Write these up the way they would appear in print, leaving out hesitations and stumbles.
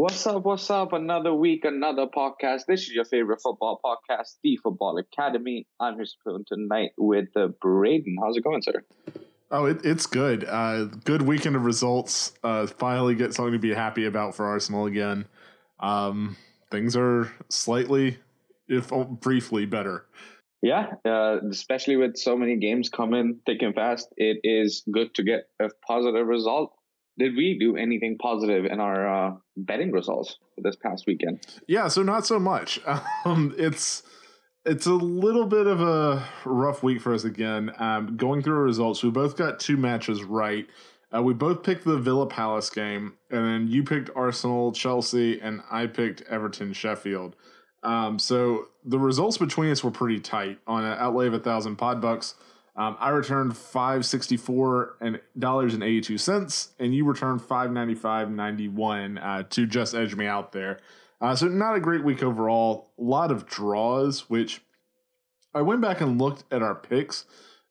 What's up? Another week, another podcast. This is your favorite football podcast, The Football Academy. I'm here tonight with Braden. How's it going, sir? Oh, it's good. Good weekend of results. Finally get something to be happy about for Arsenal again. Things are slightly, if briefly, better. Yeah, especially with so many games coming thick and fast, it is good to get a positive result. Did we do anything positive in our betting results for this past weekend? Yeah, so not so much. It's a little bit of a rough week for us again. Going through our results, we both got two matches right. We both picked the Villa Palace game, and then you picked Arsenal, Chelsea, and I picked Everton, Sheffield. So the results between us were pretty tight on an outlay of $1,000 bucks. I returned $564.82, and you returned $595.91 to just edge me out there. So not a great week overall. A lot of draws, which I went back and looked at our picks.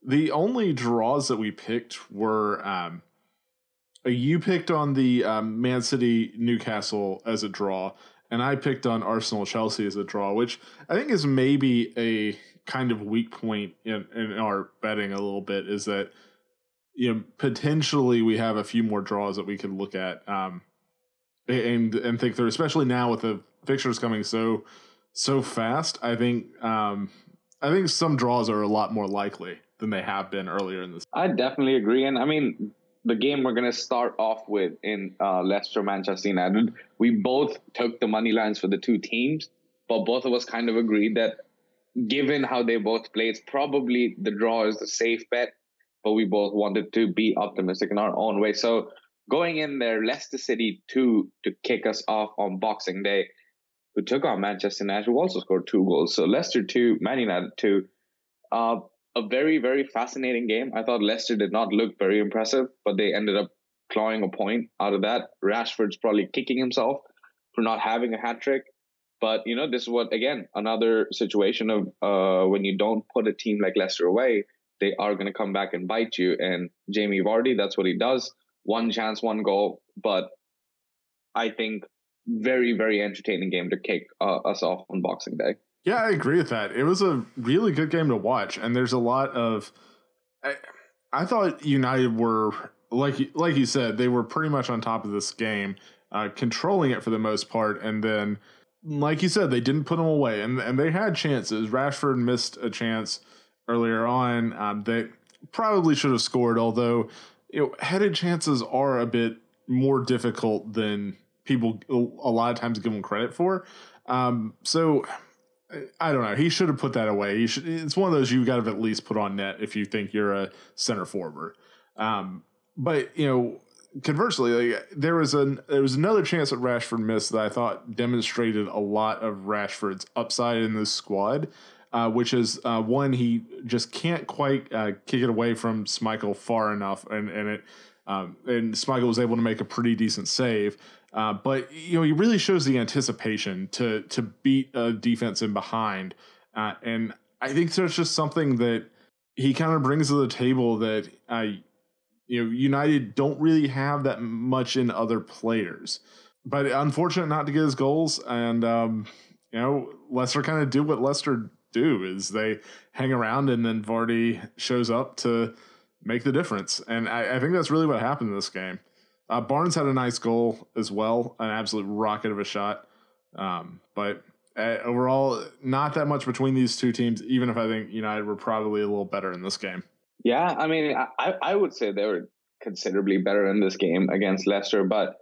The only draws that we picked were you picked on the Man City Newcastle as a draw, and I picked on Arsenal Chelsea as a draw, which I think is maybe a kind of weak point in our betting a little bit, is that, you know, potentially we have a few more draws that we could look at and think through, especially now with the fixtures coming so fast. I think some draws are a lot more likely than they have been earlier in this. I definitely agree, and I mean, the game we're going to start off with in Leicester, Manchester United, we both took the money lines for the two teams, but both of us kind of agreed that given how they both play, it's probably the draw is the safe bet, but we both wanted to be optimistic in our own way. So going in there, Leicester City 2 to kick us off on Boxing Day, who took on Manchester United, who also scored 2 goals. So Leicester 2, Man United 2. A very, very fascinating game. I thought Leicester did not look very impressive, but they ended up clawing a point out of that. Rashford's probably kicking himself for not having a hat trick. But, you know, this is what, again, another situation of when you don't put a team like Leicester away, they are going to come back and bite you. And Jamie Vardy, that's what he does. 1 chance, 1 goal. But I think very, very entertaining game to kick us off on Boxing Day. Yeah, I agree with that. It was a really good game to watch. And there's a lot of... I thought United were, like you said, they were pretty much on top of this game, controlling it for the most part. And then, like you said, they didn't put them away, and they had chances. Rashford missed a chance earlier on that probably should have scored, although, you know, headed chances are a bit more difficult than people a lot of times give them credit for. So I don't know. He should have put that away. It's one of those you've got to at least put on net if you think you're a center forward. But, you know, conversely, like, there was another chance that Rashford missed that I thought demonstrated a lot of Rashford's upside in this squad, which is one he just can't quite kick it away from Schmeichel far enough, and Schmeichel was able to make a pretty decent save. But, you know, he really shows the anticipation to beat a defense in behind, and I think there's just something that he kind of brings to the table that you know, United don't really have that much in other players, but unfortunate not to get his goals. And, you know, Leicester kind of do what Leicester do, is they hang around and then Vardy shows up to make the difference. And I think that's really what happened in this game. Barnes had a nice goal as well, an absolute rocket of a shot. But overall, not that much between these two teams, even if I think United were probably a little better in this game. Yeah, I mean, I would say they were considerably better in this game against Leicester, but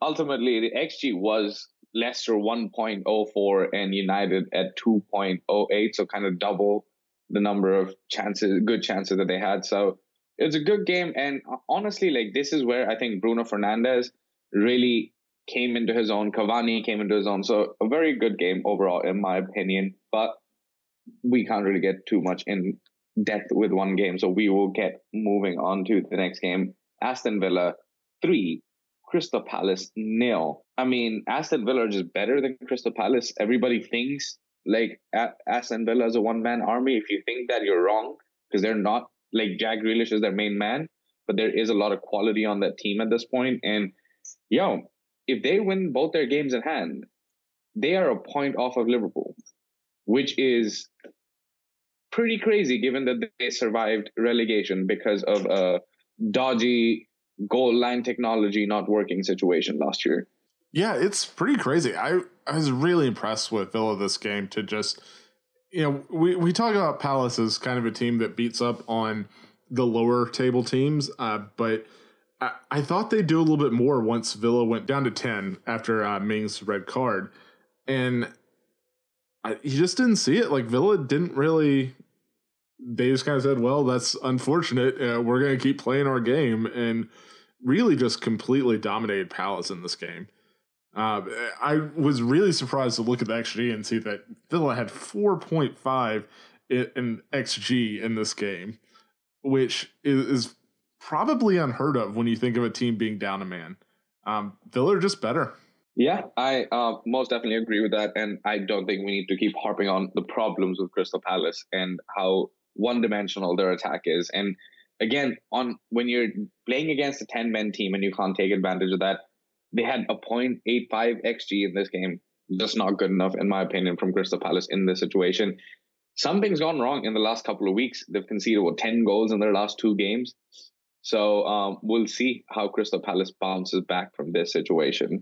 ultimately the XG was Leicester 1.04 and United at 2.08, so kind of double the number of chances, good chances that they had. So it was a good game, and honestly, like, this is where I think Bruno Fernandes really came into his own. Cavani came into his own, so a very good game overall, in my opinion. But we can't really get too much in depth with one game, so we will get moving on to the next game. Aston Villa 3, Crystal Palace 0. I mean, Aston Villa are just better than Crystal Palace. Everybody thinks like Aston Villa is a one-man army. If you think that, you're wrong, because they're not. Like, Jack Grealish is their main man, but there is a lot of quality on that team at this point. And, yo, if they win both their games in hand, they are a point off of Liverpool, which is pretty crazy given that they survived relegation because of a dodgy goal line technology not working situation last year. Yeah, it's pretty crazy. I was really impressed with Villa this game to just, you know, we talk about Palace as kind of a team that beats up on the lower table teams, but I thought they'd do a little bit more once Villa went down to 10 after Ming's red card. And you just didn't see it. Like, Villa didn't really, they just kind of said, well, that's unfortunate. We're going to keep playing our game, and really just completely dominated Palace in this game. I was really surprised to look at the XG and see that Villa had 4.5 in XG in this game, which is probably unheard of when you think of a team being down a man. Villa are just better. Yeah, I most definitely agree with that. And I don't think we need to keep harping on the problems with Crystal Palace and how one-dimensional their attack is. And again, when you're playing against a 10-man team and you can't take advantage of that, they had a 0.85 XG in this game. Just not good enough, in my opinion, from Crystal Palace in this situation. Something's gone wrong in the last couple of weeks. They've conceded 10 goals in their last two games. So we'll see how Crystal Palace bounces back from this situation.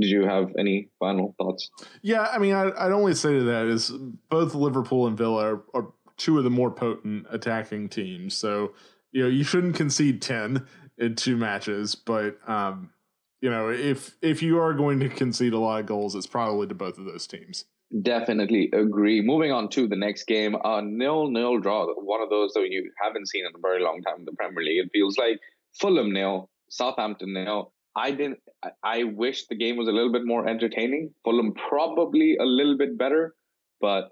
Did you have any final thoughts? Yeah, I mean, I'd only say to that is both Liverpool and Villa are two of the more potent attacking teams. So, you know, you shouldn't concede 10 in two matches. But, you know, if you are going to concede a lot of goals, it's probably to both of those teams. Definitely agree. Moving on to the next game, a 0-0 draw. One of those that you haven't seen in a very long time in the Premier League. It feels like Fulham 0, Southampton 0. I wish the game was a little bit more entertaining. Fulham probably a little bit better, but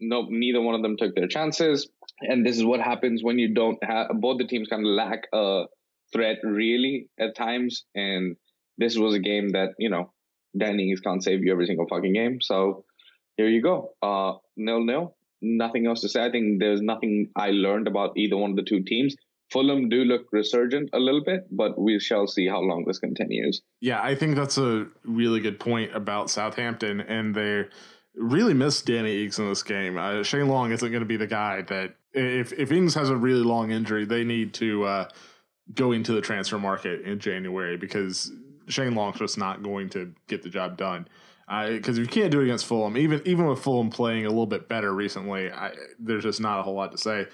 no, neither one of them took their chances. And this is what happens when you don't have, both the teams kind of lack a threat really at times. And this was a game that, you know, Dan Ings can't save you every single fucking game. So here you go. 0-0. Nothing else to say. I think there's nothing I learned about either one of the two teams. Fulham do look resurgent a little bit, but we shall see how long this continues. Yeah, I think that's a really good point about Southampton, and they really missed Danny Ings in this game. Shane Long isn't going to be the guy that, if Ings has a really long injury, they need to go into the transfer market in January, because Shane Long's just not going to get the job done. Because if you can't do it against Fulham, even with Fulham playing a little bit better recently, there's just not a whole lot to say.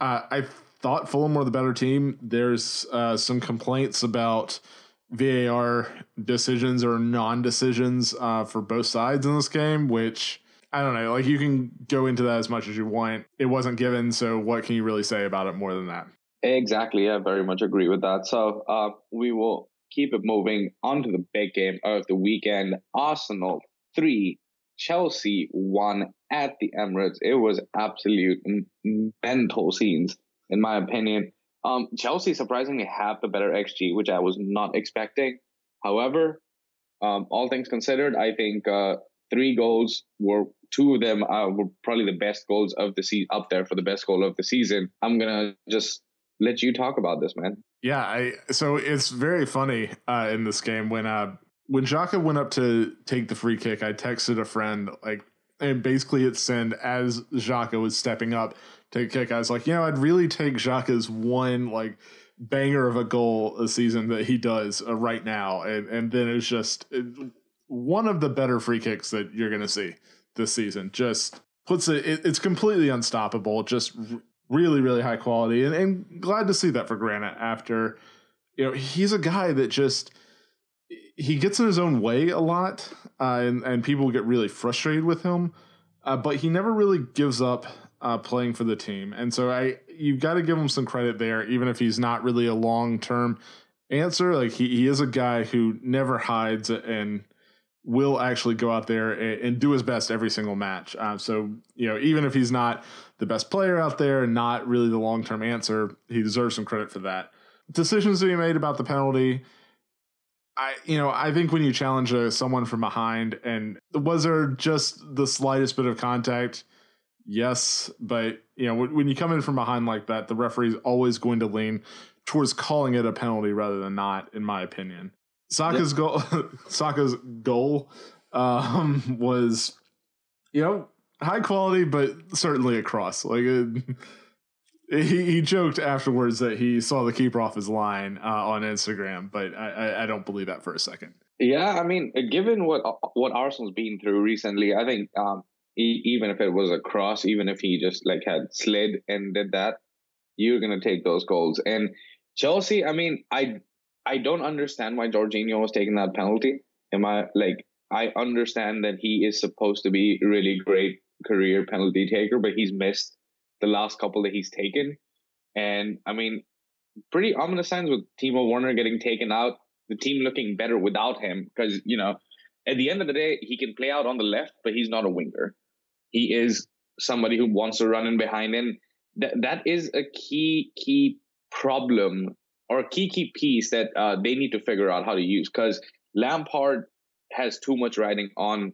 I thought Fulham were the better team. There's some complaints about VAR decisions or non-decisions for both sides in this game, which I don't know. Like, you can go into that as much as you want. It wasn't given, so what can you really say about it more than that? Exactly. I very much agree with that. So we will keep it moving on to the big game of the weekend. Arsenal 3, Chelsea 1 at the Emirates. It was absolute mental scenes, in my opinion. Chelsea surprisingly have the better XG, which I was not expecting. However, all things considered, I think 3 goals were, two of them were probably the best goals of the season, up there for the best goal of the season. I'm going to just let you talk about this, man. Yeah, so it's very funny in this game. When Xhaka went up to take the free kick, I texted a friend, like, and basically it sent as Xhaka was stepping up to kick. I was like, you know, I'd really take Xhaka's one like banger of a goal a season that he does right now. And then it's just one of the better free kicks that you're going to see this season. Just puts it's completely unstoppable. Just really, really high quality, and glad to see that for Granit after, you know, he's a guy that just, he gets in his own way a lot, and people get really frustrated with him, but he never really gives up playing for the team. And so you've got to give him some credit there, even if he's not really a long-term answer. Like, he is a guy who never hides and will actually go out there and do his best every single match. So, you know, even if he's not the best player out there and not really the long-term answer, he deserves some credit for that. Decisions that he made about the penalty, I think when you challenge someone from behind, and was there just the slightest bit of contact? Yes. But, you know, when you come in from behind like that, the referee's always going to lean towards calling it a penalty rather than not, in my opinion. Saka's goal, Saka's goal was, you know, high quality, but certainly a cross. Like he joked afterwards that he saw the keeper off his line on Instagram, but I don't believe that for a second. Yeah, I mean, given what Arsenal's been through recently, I think even if it was a cross, even if he just like had slid and did that, you're gonna take those goals. And Chelsea, I mean, I don't understand why Jorginho was taking that penalty. I understand that he is supposed to be really great career penalty taker, but he's missed the last couple that he's taken. And I mean, pretty ominous signs with Timo Werner getting taken out, the team looking better without him. Because, you know, at the end of the day, he can play out on the left, but he's not a winger. He is somebody who wants to run in behind. And that is a key problem or a key piece that they need to figure out how to use, because Lampard has too much riding on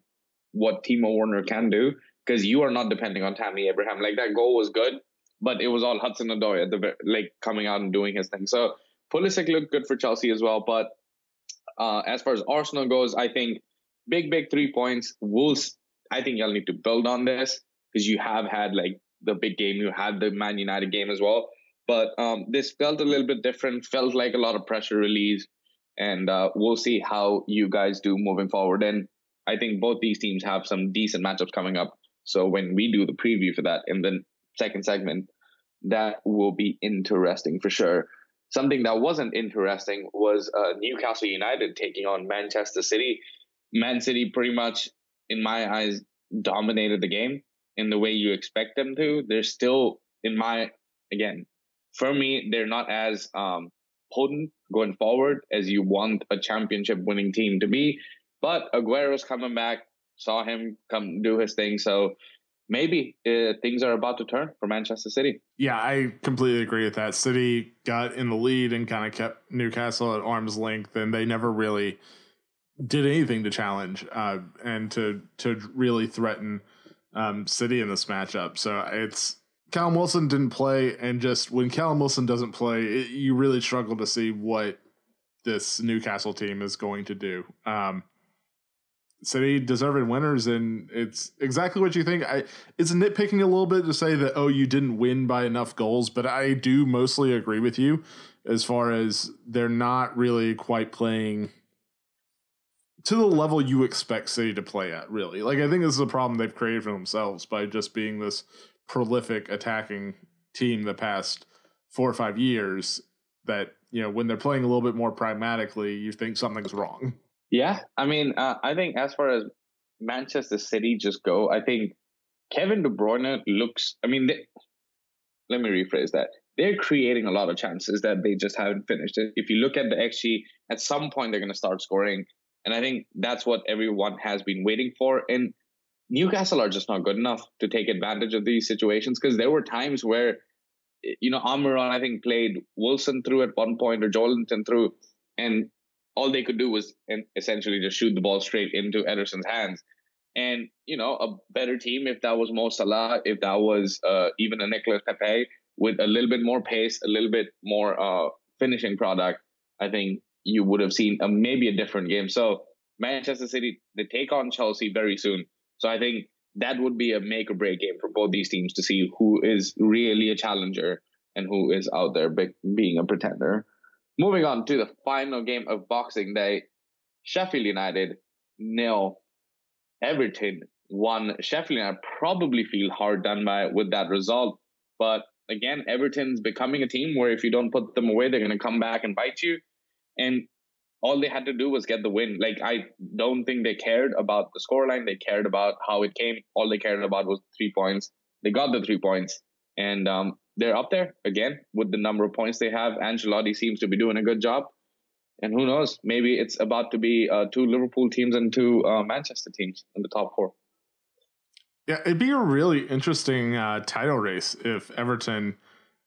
what Timo Werner can do, because you are not depending on Tammy Abraham. Like, that goal was good, but it was all Hudson-Odoi at the coming out and doing his thing. So Pulisic looked good for Chelsea as well. But as far as Arsenal goes, I think big 3 points. Wolves, I think you'll need to build on this, because you have had like the big game. You had the Man United game as well. But this felt a little bit different, felt like a lot of pressure release. And we'll see how you guys do moving forward. And I think both these teams have some decent matchups coming up. So when we do the preview for that in the second segment, that will be interesting for sure. Something that wasn't interesting was Newcastle United taking on Manchester City. Man City pretty much, in my eyes, dominated the game in the way you expect them to. They're still, for me, they're not as potent going forward as you want a championship winning team to be. But Aguero's coming back, saw him come do his thing. So maybe things are about to turn for Manchester City. Yeah, I completely agree with that. City got in the lead and kind of kept Newcastle at arm's length, and they never really did anything to challenge and to really threaten City in this matchup. So it's Callum Wilson didn't play, and just when Callum Wilson doesn't play, you really struggle to see what this Newcastle team is going to do. City deserved winners, and it's exactly what you think. It's nitpicking a little bit to say that, oh, you didn't win by enough goals, but I do mostly agree with you as far as they're not really quite playing to the level you expect City to play at, really. Like, I think this is a problem they've created for themselves by just being this prolific attacking team the past 4 or 5 years that, you know, when they're playing a little bit more pragmatically, you think something's wrong. Yeah, I mean, I think as far as Manchester City just go, I think Kevin De Bruyne looks, I mean, let me rephrase that. They're creating a lot of chances that they just haven't finished. If you look at the XG, at some point they're going to start scoring. And I think that's what everyone has been waiting for. And Newcastle are just not good enough to take advantage of these situations, because there were times where, you know, Almiron, I think, played Wilson through at one point or Joelinton through, and all they could do was essentially just shoot the ball straight into Ederson's hands. And, you know, a better team, if that was Mo Salah, if that was even a Nicolas Pepe with a little bit more pace, a little bit more finishing product, I think you would have seen maybe a different game. So Manchester City, they take on Chelsea very soon. So I think that would be a make or break game for both these teams to see who is really a challenger and who is out there being a pretender. Moving on to the final game of Boxing Day, Sheffield United 0, Everton 1. Sheffield United probably feel hard done by with that result. But again, Everton's becoming a team where if you don't put them away, they're going to come back and bite you. And all they had to do was get the win. Like, I don't think they cared about the scoreline. They cared about how it came. All they cared about was 3 points. They got the 3 points. And they're up there again with the number of points they have. Ancelotti seems to be doing a good job. And who knows? Maybe it's about to be 2 Liverpool teams and 2 Manchester teams in the top 4. Yeah, it'd be a really interesting title race if Everton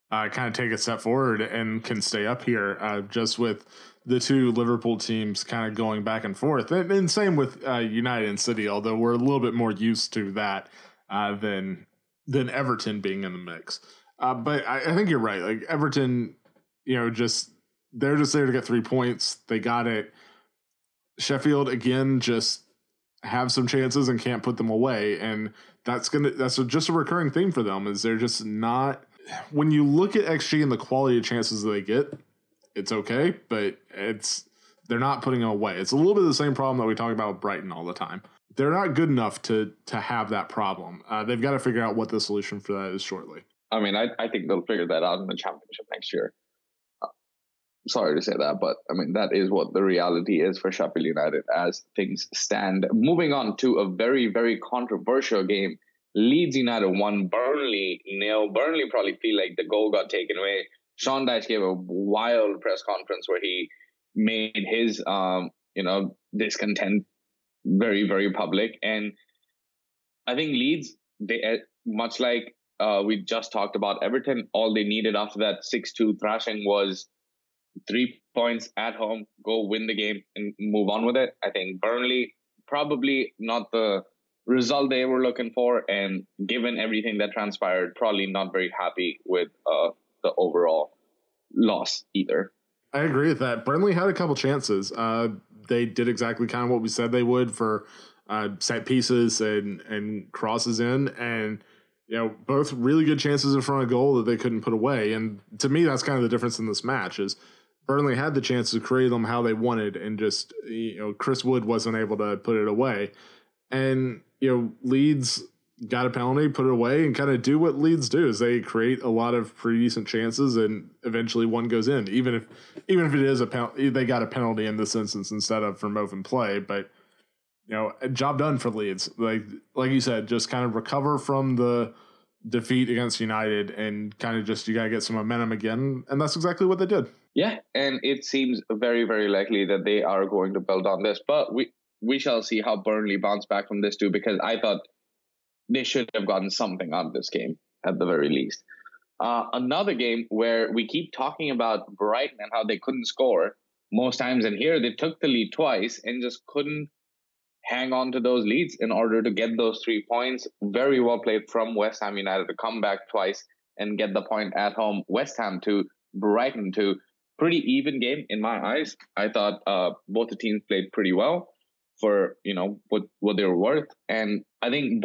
kind of take a step forward and can stay up here, just with the 2 Liverpool teams kind of going back and forth. And same with United and City, although we're a little bit more used to that than Everton being in the mix. But I think you're right. Like, Everton, you know, they're just there to get 3 points. They got it. Sheffield again just have some chances and can't put them away, and that's just a recurring theme for them. Is they're just not. When you look at XG and the quality of chances that they get, it's okay, but they're not putting them away. It's a little bit of the same problem that we talk about with Brighton all the time. They're not good enough to have that problem. They've got to figure out what the solution for that is shortly. I mean, I think they'll figure that out in the championship next year. Sorry to say that, but I mean, that is what the reality is for Sheffield United as things stand. Moving on to a very, very controversial game. Leeds United won, Burnley nil. Burnley probably feel like the goal got taken away. Sean Dyche gave a wild press conference where he made his, discontent very, very public. And I think Leeds, they much like we just talked about Everton, all they needed after that 6-2 thrashing was 3 points at home, go win the game and move on with it. I think Burnley probably not the result they were looking for, and given everything that transpired, probably not very happy with the overall loss either. I agree with that. Burnley had a couple chances. They did exactly kind of what we said they would for set pieces and crosses in, and both really good chances in front of goal that they couldn't put away. And to me, that's kind of the difference in this match is Burnley had the chance to create them how they wanted, and just Chris Wood wasn't able to put it away. And Leeds got a penalty, put it away, and kind of do what Leeds do is they create a lot of pretty decent chances, and eventually one goes in. Even if it is a penalty, they got a penalty in this instance instead of from open play. But job done for Leeds. Like you said, just kind of recover from the defeat against United, and kind of just you gotta get some momentum again, and that's exactly what they did. Yeah, and it seems very, very likely that they are going to build on this, but we shall see how Burnley bounce back from this too, because I thought they should have gotten something out of this game at the very least. Another game where we keep talking about Brighton and how they couldn't score most times, and here they took the lead twice and just couldn't hang on to those leads in order to get those 3 points. Very well played from West Ham United to come back twice and get the point at home. West Ham 2, Brighton 2. Pretty even game in my eyes. I thought both the teams played pretty well for what they were worth, and I think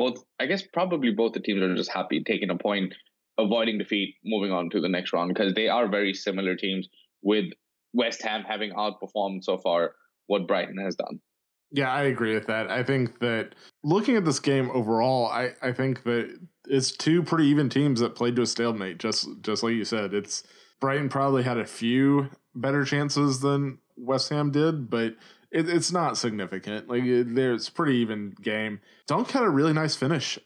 probably both the teams are just happy taking a point, avoiding defeat, moving on to the next round, because they are very similar teams, with West Ham having outperformed so far what Brighton has done. Yeah, I agree with that. I think that looking at this game overall, I think that it's two pretty even teams that played to a stalemate, just like you said. It's Brighton probably had a few better chances than West Ham did, but it's not significant. It's a pretty even game. Dunk had a really nice finish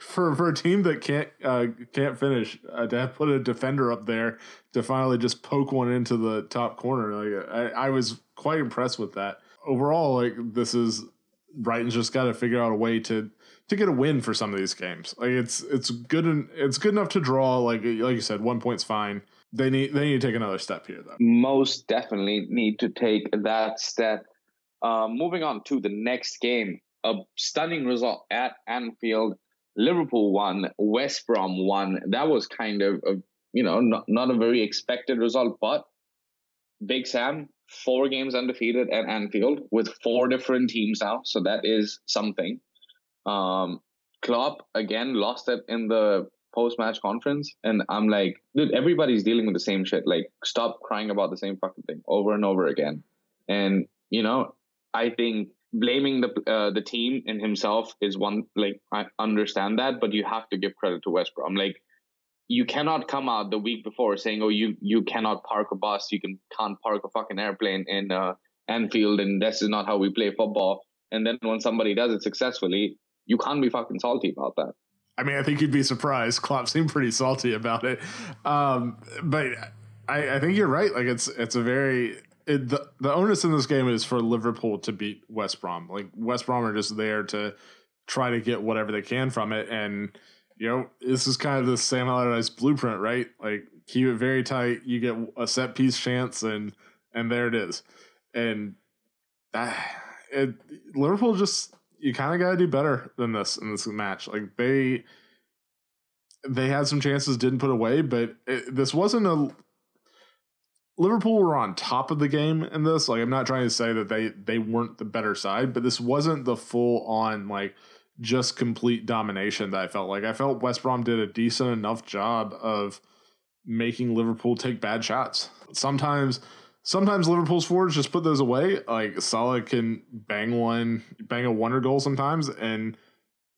for a team that can't finish. To have put a defender up there to finally just poke one into the top corner, I was quite impressed with that. Overall, this is Brighton's just got to figure out a way to get a win for some of these games. It's good enough to draw. Like you said, 1 point's fine. They need to take another step here, though. Most definitely need to take that step. Moving on to the next game, a stunning result at Anfield. Liverpool 1, West Brom 1. That was kind of not a very expected result, but Big Sam 4 games undefeated at Anfield with 4 different teams now, so that is something. Klopp again lost it in the post-match conference, and I'm like, dude, everybody's dealing with the same shit. Stop crying about the same fucking thing over and over again. And I think blaming the team and himself is one. I understand that, but you have to give credit to West Brom. You cannot come out the week before saying, "Oh, you cannot park a bus, can't park a fucking airplane in Anfield, and this is not how we play football." And then when somebody does it successfully, you can't be fucking salty about that. I mean, I think you'd be surprised. Klopp seemed pretty salty about it, but I think you're right. The onus in this game is for Liverpool to beat West Brom. West Brom are just there to try to get whatever they can from it, and this is kind of the Sam Allardyce blueprint, right? Keep it very tight. You get a set piece chance, and there it is. And Liverpool you kind of got to do better than this in this match. They had some chances, didn't put away, but this wasn't a Liverpool were on top of the game in this. Like, I'm not trying to say that they weren't the better side, but this wasn't the full on, like, just complete domination that I felt like. I felt West Brom did a decent enough job of making Liverpool take bad shots. Sometimes Liverpool's forwards just put those away. Like, Salah can bang a wonder goal sometimes, and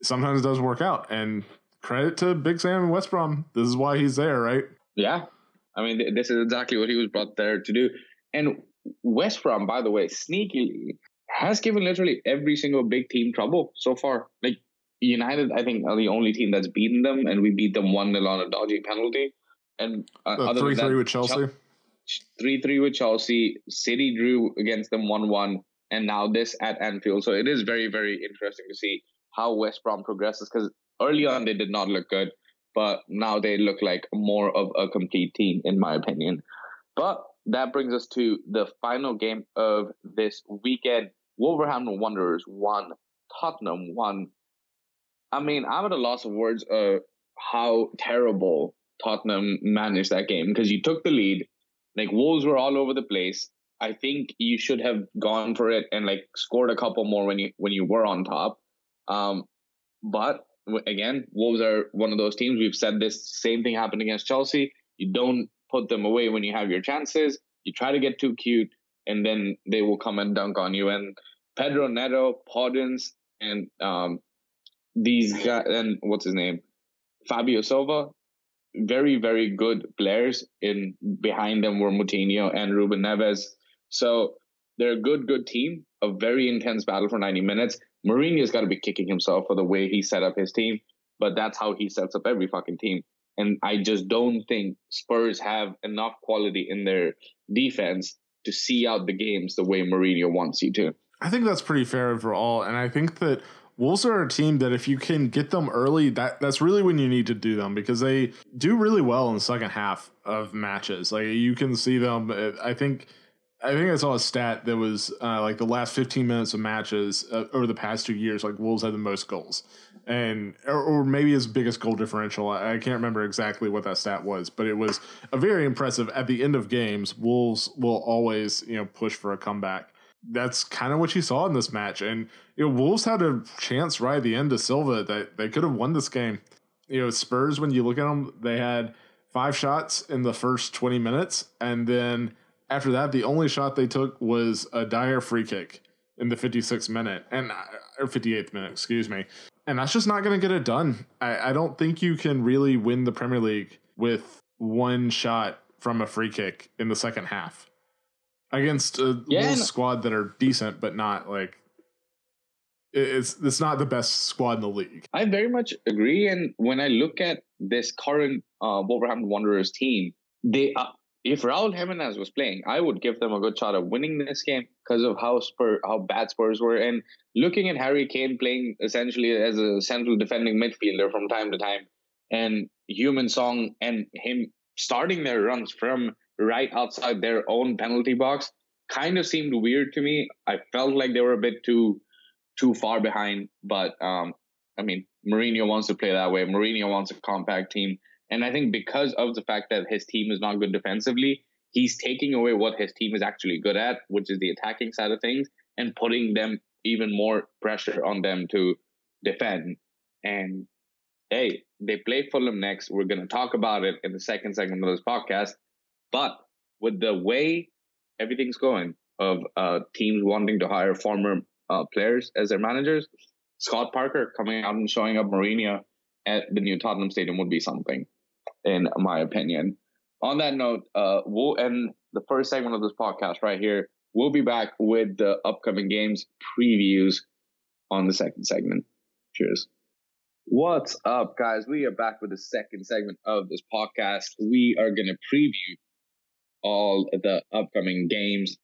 sometimes it doesn't work out. And credit to Big Sam and West Brom. This is why he's there, right? Yeah. I mean, this is exactly what he was brought there to do. And West Brom, by the way, sneakily has given literally every single big team trouble so far. Like, United, I think, are the only team that's beaten them, and we beat them 1-0 on a dodgy penalty. And 3-3 with Chelsea. 3-3 with Chelsea. City drew against them 1-1, and now this at Anfield. So it is very, very interesting to see how West Brom progresses, because early on they did not look good, but now they look like more of a complete team, in my opinion. But that brings us to the final game of this weekend. Wolverhampton Wanderers won. Tottenham won. I mean, I'm at a loss of words of how terrible Tottenham managed that game, because you took the lead. Like, Wolves were all over the place. I think you should have gone for it and, like, scored a couple more when you were on top. But again, Wolves are one of those teams. We've said this same thing happened against Chelsea. You don't put them away when you have your chances. You try to get too cute, and then they will come and dunk on you. And Pedro Neto, Podence, and these guys, and what's his name, Fabio Silva, very, very good players. In behind them were Moutinho and Ruben Neves. So they're a good team. A very intense battle for 90 minutes. Mourinho's got to be kicking himself for the way he set up his team, but that's how he sets up every fucking team. And I just don't think Spurs have enough quality in their defense to see out the games the way Mourinho wants you to. I think that's pretty fair overall. And I think that Wolves are a team that if you can get them early, that's really when you need to do them, because they do really well in the second half of matches. Like, you can see them. I think I saw a stat that was like the last 15 minutes of matches over the past 2 years, like, Wolves had the most goals, and or maybe his biggest goal differential. I can't remember exactly what that stat was, but it was a very impressive. At the end of games, Wolves will always, you know, push for a comeback. That's kind of what you saw in this match. And, you know, Wolves had a chance right at the end to Silva that they could have won this game. You know, Spurs, when you look at them, they had 5 shots in the first 20 minutes. And then after that, the only shot they took was a dire free kick in the 58th minute, excuse me. And that's just not going to get it done. I don't think you can really win the Premier League with one shot from a free kick in the second half against a squad that are decent, but not like it's not the best squad in the league. I very much agree. And when I look at this current Wolverhampton Wanderers team, if Raul Jimenez was playing, I would give them a good shot of winning this game because of how bad Spurs were. And looking at Harry Kane playing essentially as a central defending midfielder from time to time, and Heung-min Song and him starting their runs from right outside their own penalty box kind of seemed weird to me. I felt like they were a bit too far behind, but I mean, Mourinho wants to play that way. Mourinho wants a compact team. And I think because of the fact that his team is not good defensively, he's taking away what his team is actually good at, which is the attacking side of things, and putting them even more pressure on them to defend. And hey, they play Fulham next. We're going to talk about it in the second segment of this podcast. But with the way everything's going of teams wanting to hire former players as their managers, Scott Parker coming out and showing up Mourinho at the new Tottenham Stadium would be something, in my opinion. On that note, we'll end the first segment of this podcast right here. We'll be back with the upcoming games previews on the second segment. Cheers. What's up, guys? We are back with the second segment of this podcast. We are going to preview all the upcoming games.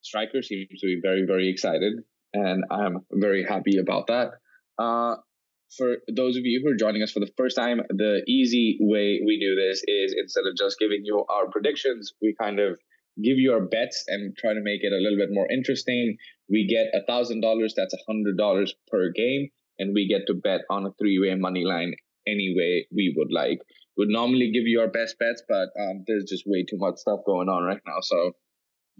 Striker seems to be very, very excited, and I'm very happy about that. For those of you who are joining us for the first time, the easy way we do this is instead of just giving you our predictions, we kind of give you our bets and try to make it a little bit more interesting. We get $1,000, that's $100 per game, and we get to bet on a three-way money line any way we would like. would normally give you our best bets, but there's just way too much stuff going on right now. So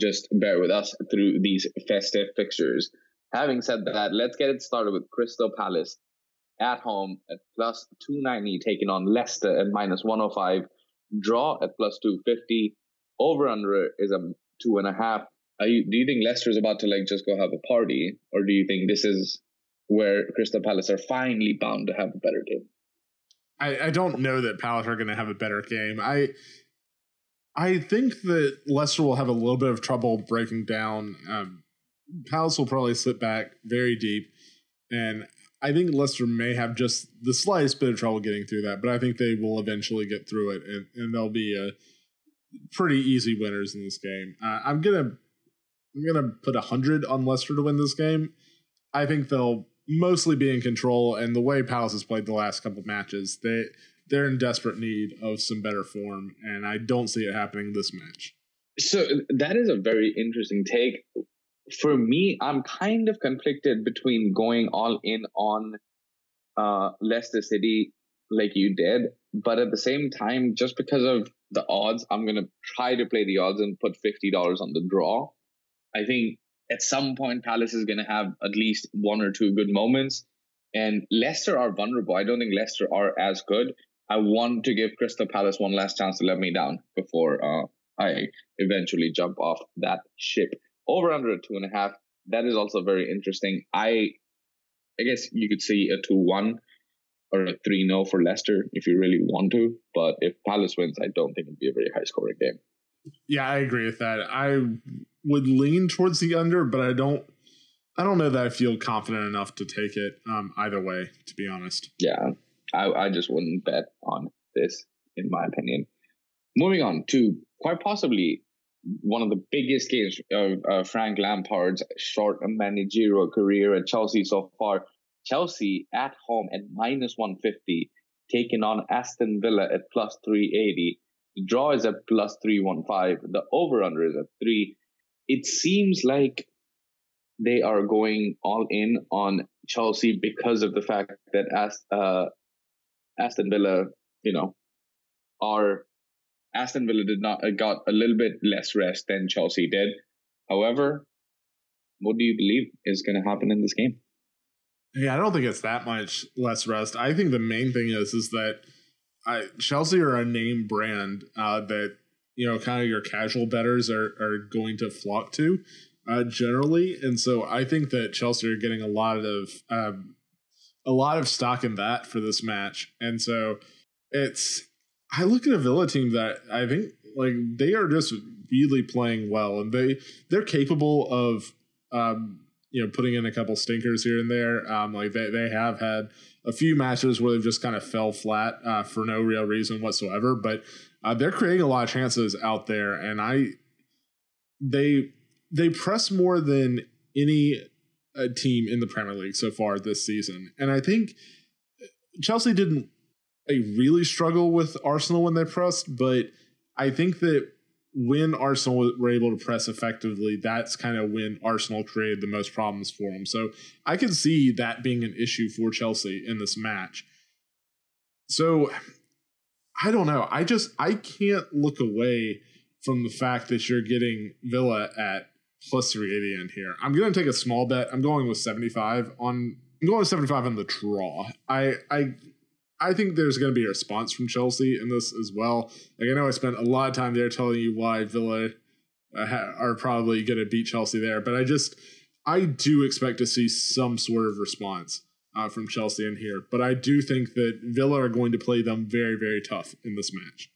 just bear with us through these festive fixtures. Having said that, let's get it started with Crystal Palace at home at plus 290, taking on Leicester at minus 105, draw at plus 250. Over-under is a 2.5. Do you think Leicester is about to just go have a party? Or do you think this is where Crystal Palace are finally bound to have a better game? I don't know that Palace are going to have a better game. I think that Leicester will have a little bit of trouble breaking down. Palace will probably sit back very deep. And I think Leicester may have just the slightest bit of trouble getting through that. But I think they will eventually get through it. And they'll be pretty easy winners in this game. I'm gonna put 100 on Leicester to win this game. I think they'll mostly be in control, and the way Palace has played the last couple of matches, they're in desperate need of some better form, and I don't see it happening this match. So that is a very interesting take. For me, I'm kind of conflicted between going all in on Leicester City like you did, but at the same time, just because of the odds, I'm going to try to play the odds and put $50 on the draw. I think at some point, Palace is going to have at least one or two good moments. And Leicester are vulnerable. I don't think Leicester are as good. I want to give Crystal Palace one last chance to let me down before I eventually jump off that ship. Over under 2.5. That is also very interesting. I guess you could see a 2-1 or a 3-0 for Leicester if you really want to. But if Palace wins, I don't think it'd be a very high-scoring game. Yeah, I agree with that. I would lean towards the under, but I don't know that I feel confident enough to take it either way, to be honest. Yeah, I just wouldn't bet on this, in my opinion. Moving on to quite possibly one of the biggest games of Frank Lampard's short managerial career at Chelsea so far. Chelsea at home at minus 150, taking on Aston Villa at plus 380. The draw is at plus 315. The over-under is at 3. It seems like they are going all in on Chelsea because of the fact that Aston Villa, Aston Villa got a little bit less rest than Chelsea did. However, what do you believe is going to happen in this game? Yeah, I don't think it's that much less rest. I think the main thing is that Chelsea are a name brand that, kind of your casual bettors are going to flock to generally. And so I think that Chelsea are getting a lot of stock in that for this match. And so I look at a Villa team that I think they are just really playing well, and they're capable of, putting in a couple stinkers here and there. They have had a few matches where they've just kind of fell flat for no real reason whatsoever. But they're creating a lot of chances out there, and they press more than any team in the Premier League so far this season. And I think Chelsea didn't really struggle with Arsenal when they pressed, but I think that when Arsenal were able to press effectively, that's kind of when Arsenal created the most problems for them. So I can see that being an issue for Chelsea in this match. So I don't know. I can't look away from the fact that you're getting Villa at plus 380 in here. I'm going to take a small bet. I'm going with 75 on. I'm going with 75 on the draw. I think there's going to be a response from Chelsea in this as well. I know I spent a lot of time there telling you why Villa are probably going to beat Chelsea there, but I do expect to see some sort of response from Chelsea in here. But I do think that Villa are going to play them very, very tough in this match.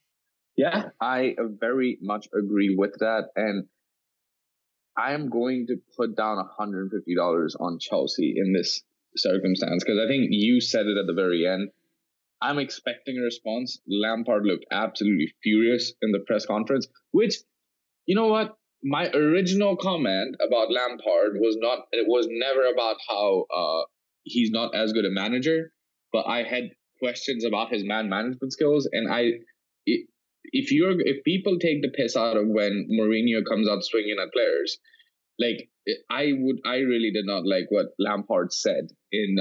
Yeah, I very much agree with that. And I'm going to put down $150 on Chelsea in this circumstance, because I think you said it at the very end. I'm expecting a response. Lampard looked absolutely furious in the press conference, which, you know what? My original comment about Lampard was never about how he's not as good a manager, but I had questions about his man management skills. And if people take the piss out of when Mourinho comes out swinging at players, I really did not like what Lampard said in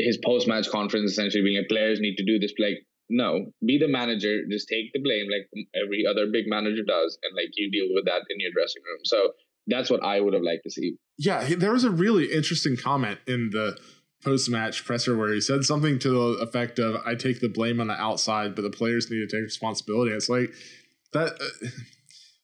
his post-match conference, essentially being like, players need to do this. Like, No, be the manager. Just take the blame like every other big manager does, and like you deal with that in your dressing room. So that's what I would have liked to see. Yeah, there was a really interesting comment in the post-match presser where he said something to the effect of, I take the blame on the outside, but the players need to take responsibility. It's like that.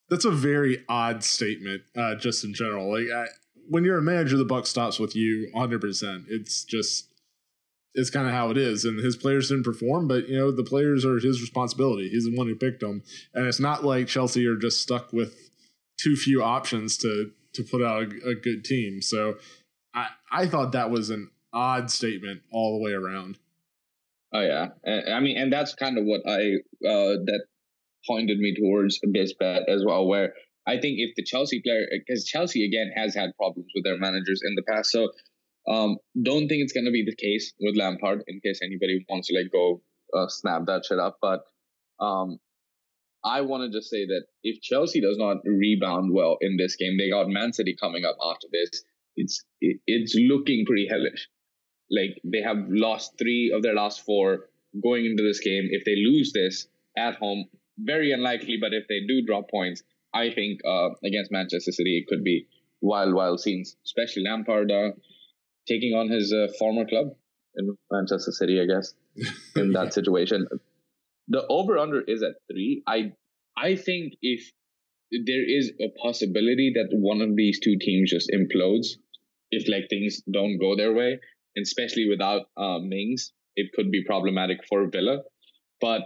That's a very odd statement, just in general. Like when you're a manager, the buck stops with you 100%. It's kind of how it is. And his players didn't perform, but you know, the players are his responsibility. He's the one who picked them. And it's not like Chelsea are just stuck with too few options to put out a good team. So I thought that was an odd statement all the way around. Oh yeah. I mean, and that's kind of what that pointed me towards this bet as well, where I think if the Chelsea player, because Chelsea again has had problems with their managers in the past. So don't think it's going to be the case with Lampard, in case anybody wants to like go snap that shit up. But I want to just say that if Chelsea does not rebound well in this game, they got Man City coming up after this. It's looking pretty hellish. Like they have lost 3 of their last 4 going into this game. If they lose this at home, very unlikely, but if they do drop points, I think against Manchester City, it could be wild scenes, especially Lampard taking on his former club in Manchester City, I guess, in that situation. The over-under is at 3. I think if there is a possibility that one of these two teams just implodes, if like things don't go their way, and especially without Mings, it could be problematic for Villa. But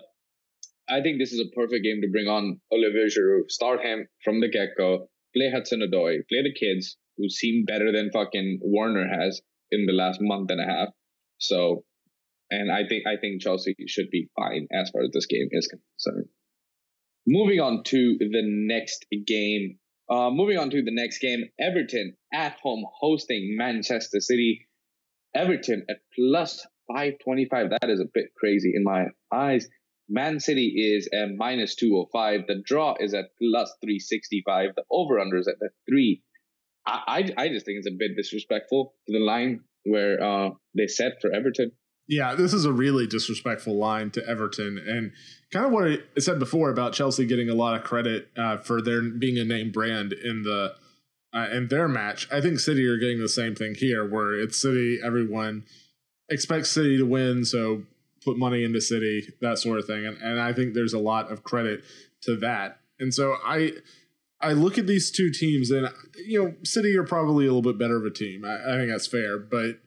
I think this is a perfect game to bring on Olivier Giroud, start him from the get-go, play Hudson-Odoi, play the kids who seem better than fucking Werner has in the last month and a half. So, and I think Chelsea should be fine as far as this game is concerned. Moving on to the next game. Everton at home hosting Manchester City. Everton at plus 525. That is a bit crazy in my eyes. Man City is at minus 205. The draw is at plus 365. The over-under is at 3. I just think it's a bit disrespectful to the line where they set for Everton. Yeah, this is a really disrespectful line to Everton. And kind of what I said before about Chelsea getting a lot of credit for their being a name brand in their match. I think City are getting the same thing here, where it's City, everyone expects City to win, so put money into City, that sort of thing. And I think there's a lot of credit to that. And so I look at these two teams and, you know, City are probably a little bit better of a team. I think that's fair, but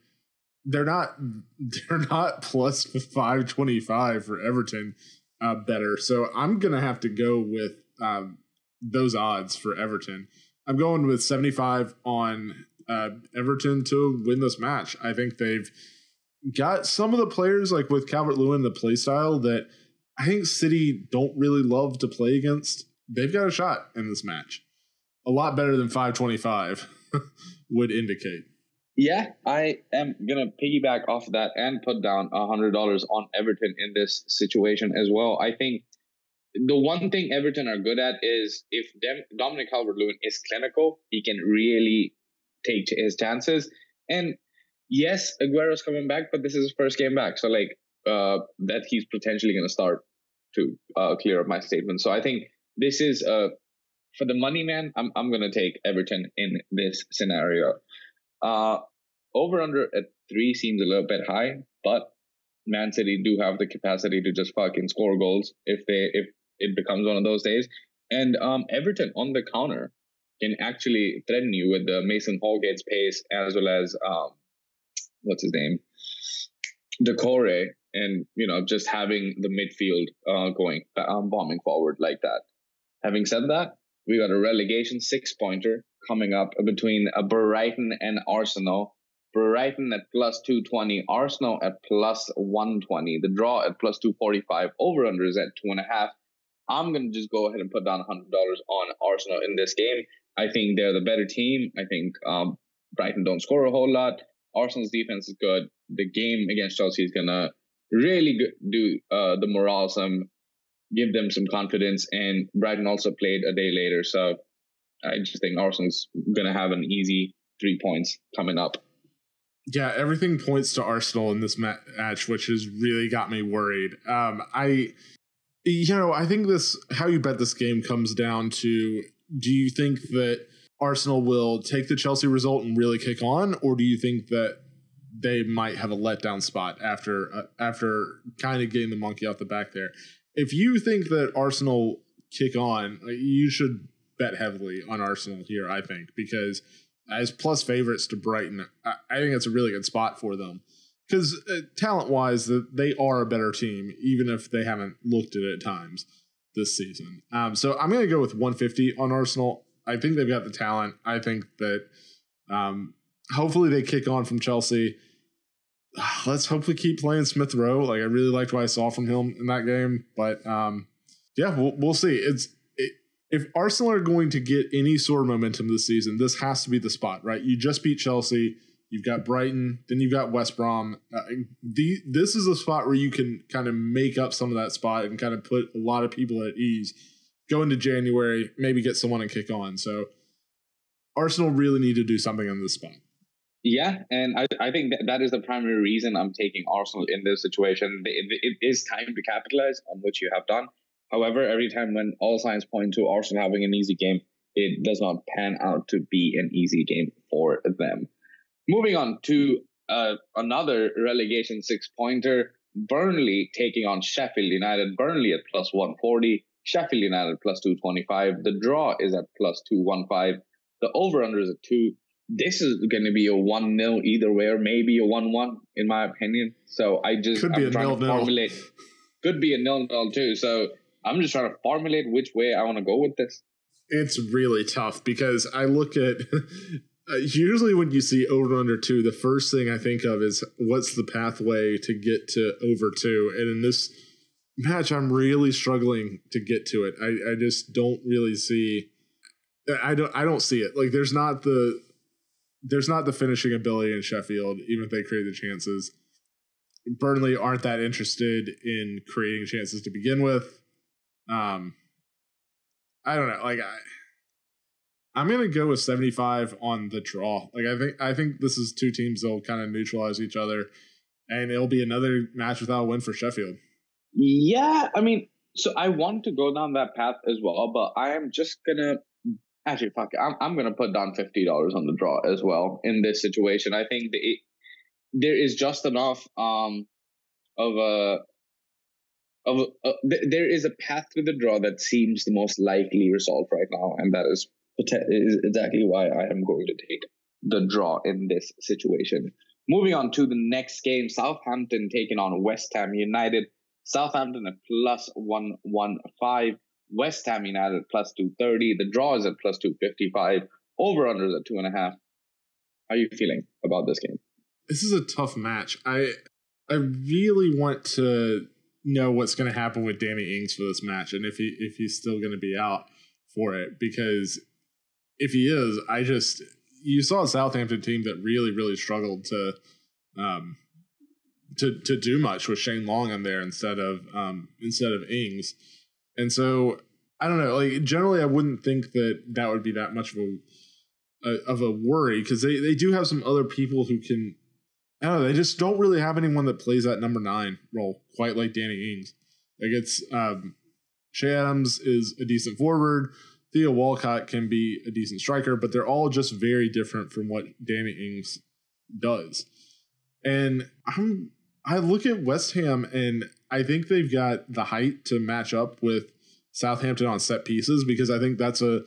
they're not plus 525 for Everton better. So I'm going to have to go with those odds for Everton. I'm going with 75 on Everton to win this match. I think they've got some of the players, like with Calvert-Lewin, the play style that I think City don't really love to play against. They've got a shot in this match. A lot better than 525 would indicate. Yeah, I am going to piggyback off of that and put down $100 on Everton in this situation as well. I think the one thing Everton are good at is if Dominic Calvert-Lewin is clinical, he can really take to his chances. And yes, Aguero's coming back, but this is his first game back. So like that he's potentially going to start to clear up my statement. So I think this is for the money, man. I'm going to take Everton in this scenario. Over under at 3 seems a little bit high, but Man City do have the capacity to just fucking score goals if it becomes one of those days. And Everton on the counter can actually threaten you with the Mason Holgate's pace, as well as what's his name, Decore, and you know, just having the midfield going bombing forward like that. Having said that, we got a relegation 6-pointer coming up between Brighton and Arsenal. Brighton at plus 220, Arsenal at plus 120. The draw at plus 245. Over/under is at 2.5. I'm gonna just go ahead and put down $100 on Arsenal in this game. I think they're the better team. I think Brighton don't score a whole lot. Arsenal's defense is good. The game against Chelsea is gonna really do the morale some, give them some confidence. And Brighton also played a day later, so I just think Arsenal's gonna have an easy 3 points coming up. Yeah, everything points to Arsenal in this match, which has really got me worried. I think this, how you bet this game comes down to, do you think that Arsenal will take the Chelsea result and really kick on, or do you think that they might have a letdown spot after kind of getting the monkey off the back there? If you think that Arsenal kick on, you should bet heavily on Arsenal here, I think, because as plus favorites to Brighton, I think that's a really good spot for them. Because talent-wise, they are a better team, even if they haven't looked at it at times this season. So I'm going to go with 150 on Arsenal. I think they've got the talent. I think that hopefully they kick on from Chelsea. Let's hopefully keep playing Smith Rowe. Like, I really liked what I saw from him in that game. But, we'll see. If Arsenal are going to get any sort of momentum this season, this has to be the spot, right? You just beat Chelsea. You've got Brighton, then you've got West Brom. This is a spot where you can kind of make up some of that spot and kind of put a lot of people at ease. Go into January, maybe get someone and kick on. So Arsenal really need to do something on this spot. Yeah, and I think that is the primary reason I'm taking Arsenal in this situation. It is time to capitalize on what you have done. However, every time when all signs point to Arsenal having an easy game, it does not pan out to be an easy game for them. Moving on to another relegation six-pointer, Burnley taking on Sheffield United. Burnley at plus 140, Sheffield United plus 225. The draw is at plus 215. The over-under is at 2. This is going to be a 1-0 either way, or maybe a 1-1 in my opinion. So Could be a 0-0 too. So I'm just trying to formulate which way I want to go with this. It's really tough because I look at... usually when you see over under 2, the first thing I think of is what's the pathway to get to over 2. And in this match, I'm really struggling to get to it. I just don't really see. I don't see it. Like there's not the finishing ability in Sheffield, even if they create the chances. Burnley aren't that interested in creating chances to begin with. I don't know. Like I'm going to go with 75 on the draw. Like I think this is two teams that will kind of neutralize each other, and it'll be another match without a win for Sheffield. Yeah, I mean, so I want to go down that path as well, but I am just going to I'm going to put down $50 on the draw as well in this situation. I think there is just enough there is a path to the draw that seems the most likely result right now, and that is exactly why I am going to take the draw in this situation. Moving on to the next game, Southampton taking on West Ham United. Southampton at plus 115, West Ham United plus 230. The draw is at plus 255. Over-under is at 2.5. How are you feeling about this game? This is a tough match. I really want to know what's going to happen with Danny Ings for this match, and if he's still going to be out for it, because if he is, you saw a Southampton team that really, really struggled to do much with Shane Long in there instead of Ings, and so I don't know. Like generally, I wouldn't think that would be that much of a worry, because they do have some other people who can. I don't know. They just don't really have anyone that plays that number 9 role quite like Danny Ings. Like it's Shea Adams is a decent forward. Theo Walcott can be a decent striker, but they're all just very different from what Danny Ings does. And I look at West Ham, and I think they've got the height to match up with Southampton on set pieces, because I think that's a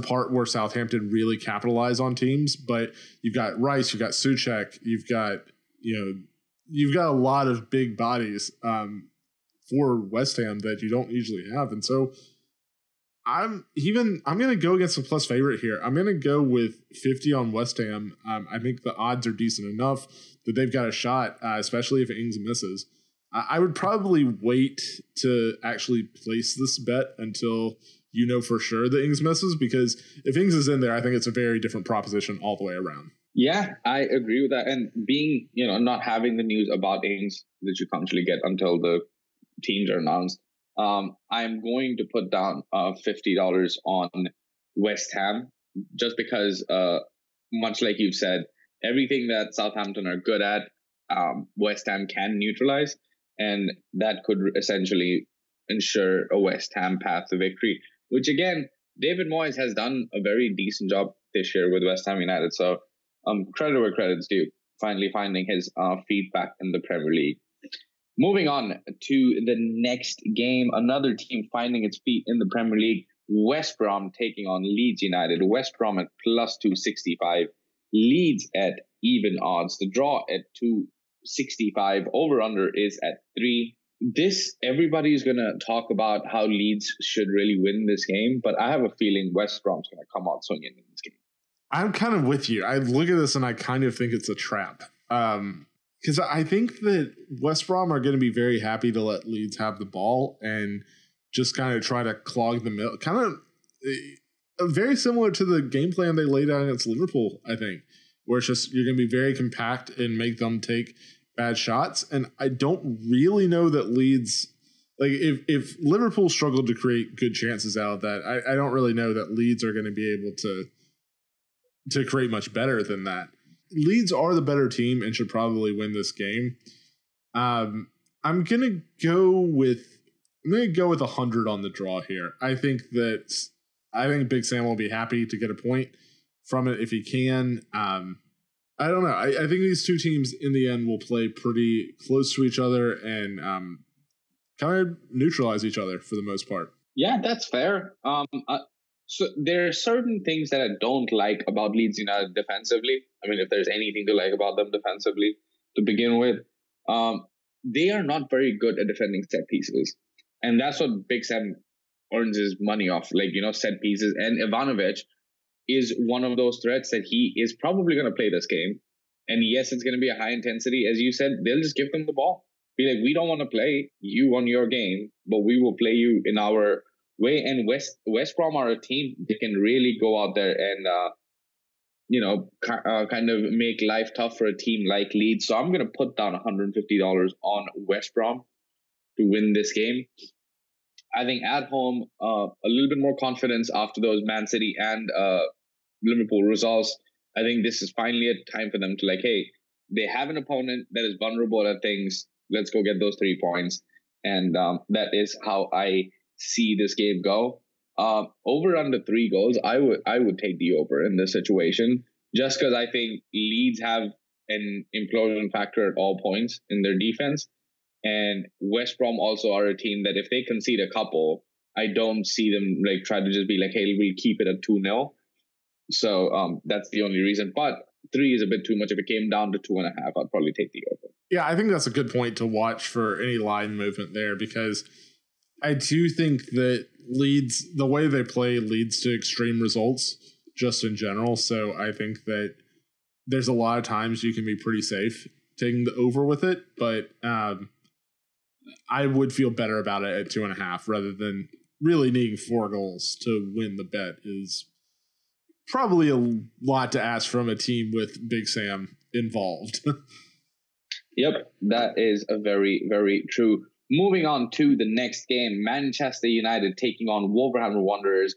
part where Southampton really capitalize on teams. But you've got Rice, you've got Souček, you've got a lot of big bodies for West Ham that you don't usually have, and so. I'm going to go against the plus favorite here. I'm going to go with 50 on West Ham. I think the odds are decent enough that they've got a shot, especially if Ings misses. I would probably wait to actually place this bet until you know for sure that Ings misses, because if Ings is in there, I think it's a very different proposition all the way around. Yeah, I agree with that. And being, not having the news about Ings that you constantly get until the teams are announced, I'm going to put down $50 on West Ham, just because, much like you've said, everything that Southampton are good at, West Ham can neutralize, and that could essentially ensure a West Ham path to victory, which again, David Moyes has done a very decent job this year with West Ham United. So credit where credit's due, finally finding his feet back in the Premier League. Moving on to the next game, another team finding its feet in the Premier League, West Brom taking on Leeds United. West Brom at plus 265, Leeds at even odds. The draw at 265, over-under is at 3. Everybody's going to talk about how Leeds should really win this game, but I have a feeling West Brom's going to come out swinging in this game. I'm kind of with you. I look at this and I kind of think it's a trap. Because I think that West Brom are going to be very happy to let Leeds have the ball and just kind of try to clog the middle. Kind of very similar to the game plan they laid out against Liverpool, I think, where it's just you're going to be very compact and make them take bad shots. And I don't really know that Leeds, like if Liverpool struggled to create good chances out of that, I don't really know that Leeds are going to be able to create much better than that. Leeds are the better team and should probably win this game. I'm gonna go with 100 on the draw here. I think Big Sam will be happy to get a point from it if he can. I don't know. I think these two teams in the end will play pretty close to each other and kind of neutralize each other for the most part. Yeah, that's fair. So there are certain things that I don't like about Leeds United defensively. I mean, if there's anything to like about them defensively to begin with, they are not very good at defending set pieces. And that's what Big Sam earns his money off, set pieces. And Ivanovic is one of those threats that he is probably going to play this game. And yes, it's going to be a high intensity. As you said, they'll just give them the ball. Be like, we don't want to play you on your game, but we will play you in our way. And West Brom are a team that can really go out there and, kind of make life tough for a team like Leeds. So I'm going to put down $150 on West Brom to win this game. I think at home, a little bit more confidence after those Man City and Liverpool results. I think this is finally a time for them to they have an opponent that is vulnerable at things. Let's go get those 3 points. And that is how I see this game go. Over under 3 goals, I would take the over in this situation, just because I think Leeds have an implosion factor at all points in their defense. And West Brom also are a team that if they concede a couple, I don't see them try to just be we'll keep it at 2-0. So that's the only reason. But 3 is a bit too much. If it came down to 2.5, I'd probably take the over. Yeah, I think that's a good point to watch for any line movement there, because I do think that Leeds, the way they play leads to extreme results just in general. So I think that there's a lot of times you can be pretty safe taking the over with it, but I would feel better about it at 2.5 rather than really needing 4 goals to win the bet is probably a lot to ask from a team with Big Sam involved. Yep, that is a very, very true. Moving on to the next game, Manchester United taking on Wolverhampton Wanderers.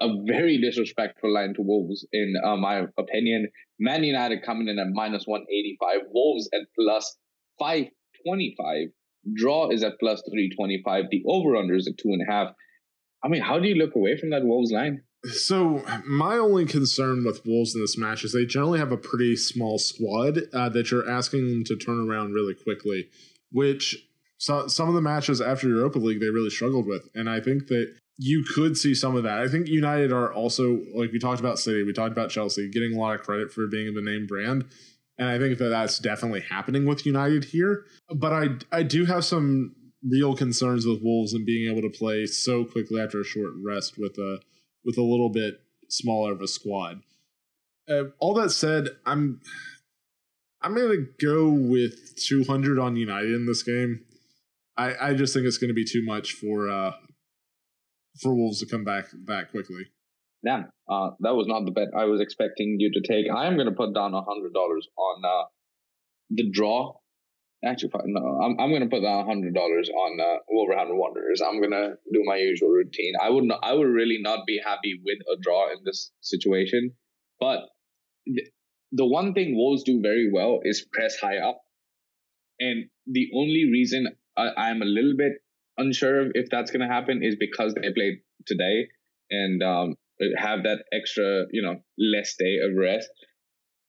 A very disrespectful line to Wolves, in my opinion. Man United coming in at minus 185, Wolves at plus 525. Draw is at plus 325. The over-under is at 2.5. I mean, how do you look away from that Wolves line? So my only concern with Wolves in this match is they generally have a pretty small squad that you're asking them to turn around really quickly, which some of the matches after Europa League, they really struggled with. And I think that you could see some of that. I think United are also, we talked about City, we talked about Chelsea, getting a lot of credit for being the name brand. And I think that that's definitely happening with United here. But I do have some real concerns with Wolves and being able to play so quickly after a short rest with a little bit smaller of a squad. All that said, I'm going to go with 200 on United in this game. I just think it's going to be too much for Wolves to come back that quickly. Damn, that was not the bet I was expecting you to take. I am going to put down $100 on the draw. Actually, no, I'm going to put down $100 on Wolverhampton Wanderers. I'm going to do my usual routine. I would really not be happy with a draw in this situation, but the one thing Wolves do very well is press high up. And the only reason I'm a little bit unsure if that's going to happen is because they played today and have that extra, less day of rest.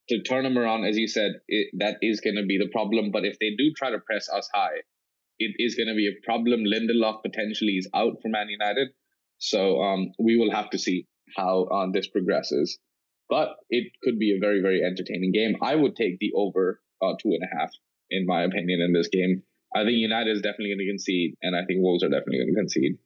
To turn them around, as you said, that is going to be the problem. But if they do try to press us high, it is going to be a problem. Lindelof potentially is out for Man United. So we will have to see how this progresses. But it could be a very, very entertaining game. I would take the over 2.5, in my opinion, in this game. I think United is definitely going to concede, and I think Wolves are definitely going to concede.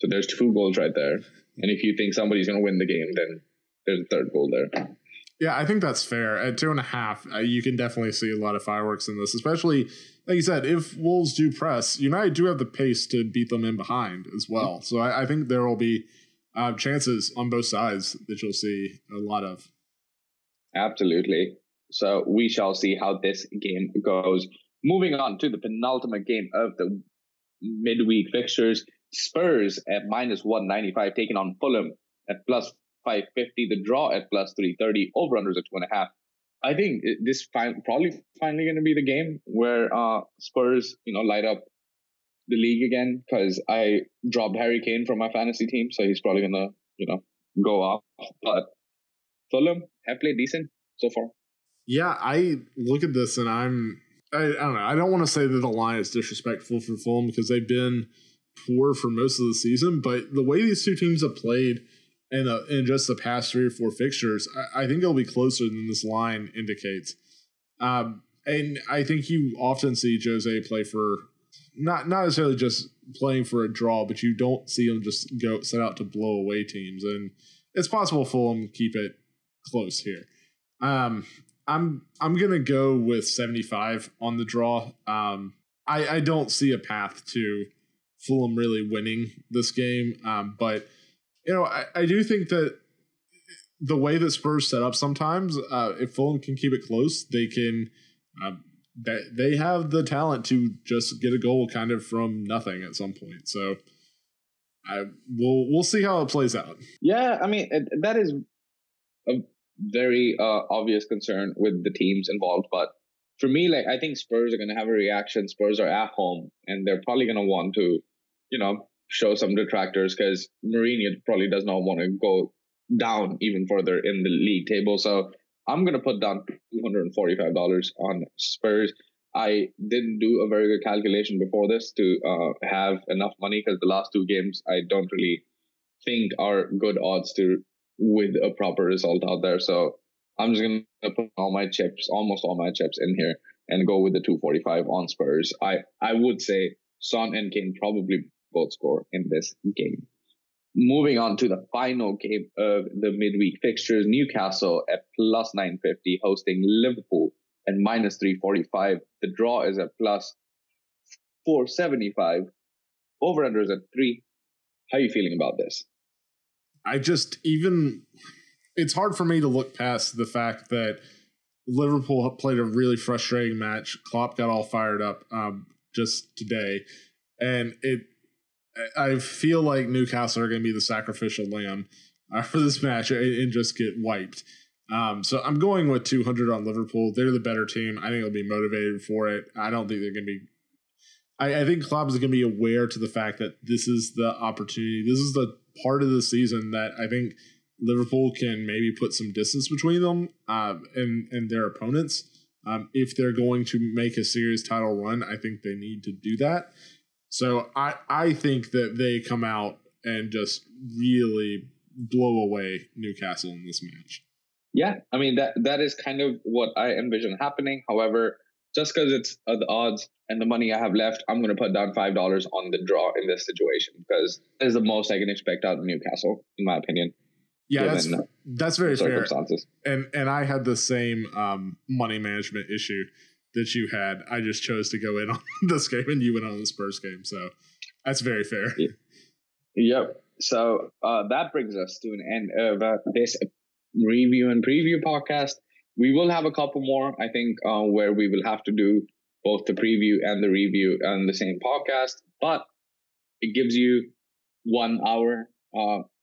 So there's 2 goals right there. And if you think somebody's going to win the game, then there's a 3rd goal there. Yeah, I think that's fair. At 2.5, you can definitely see a lot of fireworks in this, especially, like you said, if Wolves do press, United do have the pace to beat them in behind as well. So I think there will be chances on both sides that you'll see a lot of. Absolutely. So we shall see how this game goes. Moving on to the penultimate game of the midweek fixtures, Spurs at -195 taking on Fulham at +550, the draw at +330, over-unders at 2.5. I think this probably finally going to be the game where Spurs, light up the league again, because I dropped Harry Kane from my fantasy team, so he's probably going to, go off. But Fulham have played decent so far. Yeah, I look at this and I don't know. I don't want to say that the line is disrespectful for Fulham because they've been poor for most of the season, but the way these two teams have played in just the past 3 or 4 fixtures, I think it'll be closer than this line indicates. And I think you often see Jose play for not necessarily just playing for a draw, but you don't see him just go set out to blow away teams. And it's possible Fulham keep it close here. I'm going to go with 75 on the draw. I don't see a path to Fulham really winning this game. But, I do think that the way that Spurs set up sometimes, if Fulham can keep it close, they can they have the talent to just get a goal kind of from nothing at some point. So we'll see how it plays out. Yeah, I mean, that is a very obvious concern with the teams involved, but for me, I think Spurs are going to have a reaction. Spurs are at home, and they're probably going to want to, show some detractors, because Mourinho probably does not want to go down even further in the league table. So I'm going to put down $245 on Spurs. I didn't do a very good calculation before this to have enough money, because the last 2 games I don't really think are good odds to with a proper result out there. So I'm just going to put almost all my chips in here and go with the 245 on Spurs. I would say Son and Kane probably both score in this game. Moving on to the final game of the midweek fixtures, Newcastle at +950 hosting Liverpool at -345. The draw is at +475. Over-unders at 3. How are you feeling about this? It's hard for me to look past the fact that Liverpool played a really frustrating match. Klopp got all fired up just today. And I feel like Newcastle are going to be the sacrificial lamb for this match and just get wiped. So I'm going with 200 on Liverpool. They're the better team. I think they'll be motivated for it. I don't think they're going to be... I think Klopp is going to be aware to the fact that this is the opportunity. This is the part of the season that I think Liverpool can maybe put some distance between them and their opponents. If they're going to make a serious title run, I think they need to do that. So I think that they come out and just really blow away Newcastle in this match. Yeah, I mean, that is kind of what I envision happening. However, just because it's the odds and the money I have left, I'm going to put down $5 on the draw in this situation, because that is the most I can expect out of Newcastle, in my opinion. Yeah, that's very fair. And I had the same money management issue that you had. I just chose to go in on this game, and you went on the Spurs game. So that's very fair. Yeah. Yep. So that brings us to an end of this review and preview podcast. We will have a couple more, I think, where we will have to do both the preview and the review on the same podcast. But it gives you 1 hour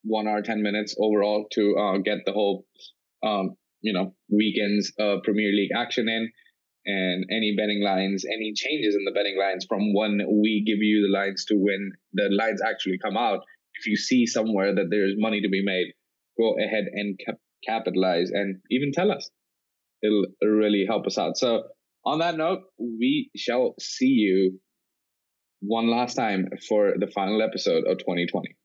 10 minutes overall to get the whole weekend's Premier League action in, and any betting lines, any changes in the betting lines from when we give you the lines to when the lines actually come out. If you see somewhere that there's money to be made, go ahead and capitalize and even tell us. It'll really help us out. So on that note, we shall see you one last time for the final episode of 2020.